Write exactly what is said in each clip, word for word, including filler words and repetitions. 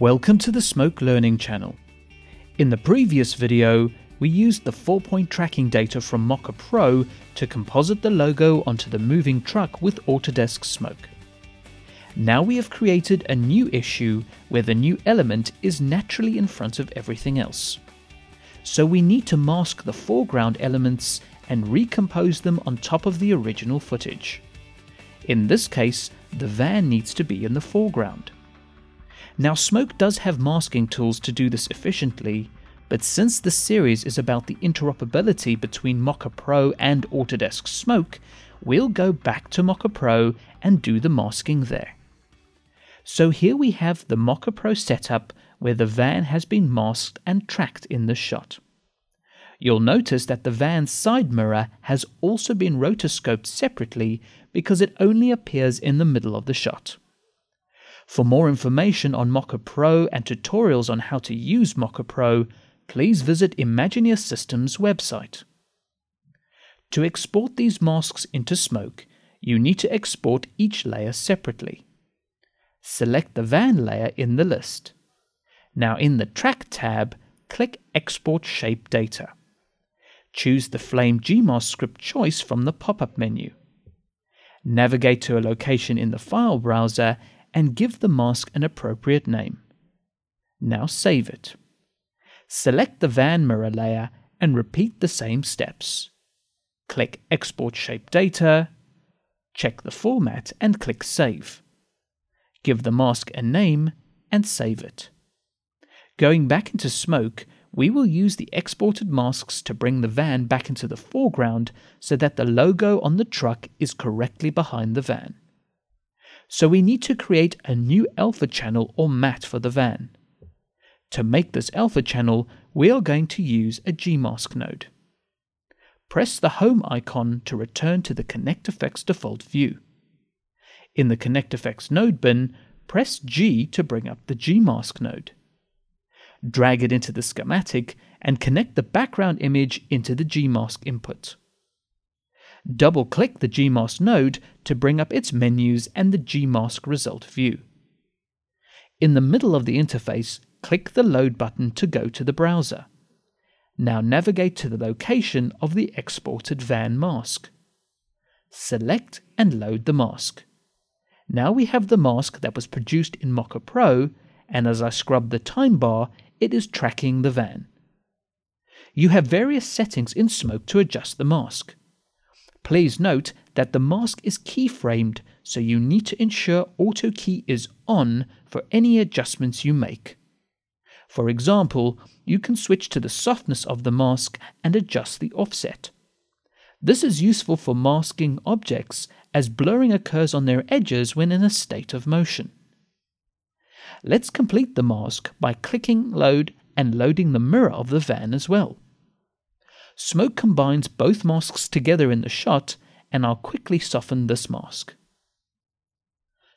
Welcome to the Smoke Learning channel. In the previous video, we used the four-point tracking data from Mocha Pro to composite the logo onto the moving truck with Autodesk Smoke. Now we have created a new issue where the new element is naturally in front of everything else. So we need to mask the foreground elements and recompose them on top of the original footage. In this case, the van needs to be in the foreground. Now Smoke does have masking tools to do this efficiently, but since this series is about the interoperability between Mocha Pro and Autodesk Smoke, we'll go back to Mocha Pro and do the masking there. So here we have the Mocha Pro setup where the van has been masked and tracked in the shot. You'll notice that the van's side mirror has also been rotoscoped separately because it only appears in the middle of the shot. For more information on Mocha Pro and tutorials on how to use Mocha Pro, please visit Imagineer Systems' website. To export these masks into Smoke, you need to export each layer separately. Select the van layer in the list. Now in the Track tab, click Export Shape Data. Choose the Flame Gmask script choice from the pop-up menu. Navigate to a location in the file browser and give the mask an appropriate name. Now save it. Select the van mirror layer and repeat the same steps. Click Export Shape Data, check the format and click Save. Give the mask a name and save it. Going back into Smoke, we will use the exported masks to bring the van back into the foreground so that the logo on the truck is correctly behind the van. So we need to create a new alpha channel or mat for the van. To make this alpha channel, we are going to use a Gmask node. Press the Home icon to return to the ConnectFX default view. In the ConnectFX node bin, press G to bring up the Gmask node. Drag it into the schematic and connect the background image into the Gmask input. Double-click the Gmask node to bring up its menus and the Gmask result view. In the middle of the interface, click the Load button to go to the browser. Now navigate to the location of the exported van mask. Select and load the mask. Now we have the mask that was produced in Mocha Pro, and as I scrub the time bar, it is tracking the van. You have various settings in Smoke to adjust the mask. Please note that the mask is keyframed, so you need to ensure Auto Key is on for any adjustments you make. For example, you can switch to the softness of the mask and adjust the offset. This is useful for masking objects, as blurring occurs on their edges when in a state of motion. Let's complete the mask by clicking Load and loading the mirror of the van as well. Smoke combines both masks together in the shot, and I'll quickly soften this mask.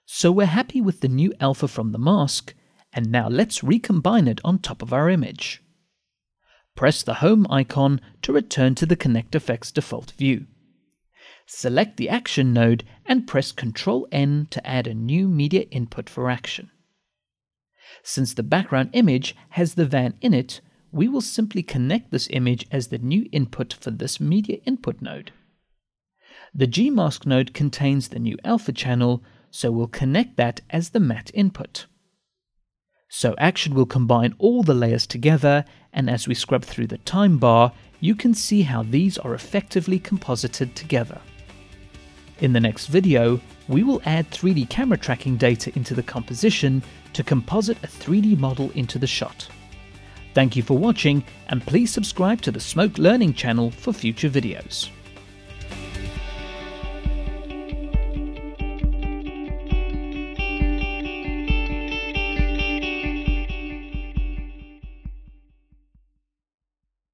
So we're happy with the new alpha from the mask, and now let's recombine it on top of our image. Press the Home icon to return to the ConnectFX default view. Select the Action node and press control N to add a new media input for action. Since the background image has the van in it, we will simply connect this image as the new input for this media input node. The Gmask node contains the new alpha channel, so we'll connect that as the mat input. So Action will combine all the layers together, and as we scrub through the time bar, you can see how these are effectively composited together. In the next video, we will add three D camera tracking data into the composition to composite a three D model into the shot. Thank you for watching, and please subscribe to the Smoke Learning channel for future videos.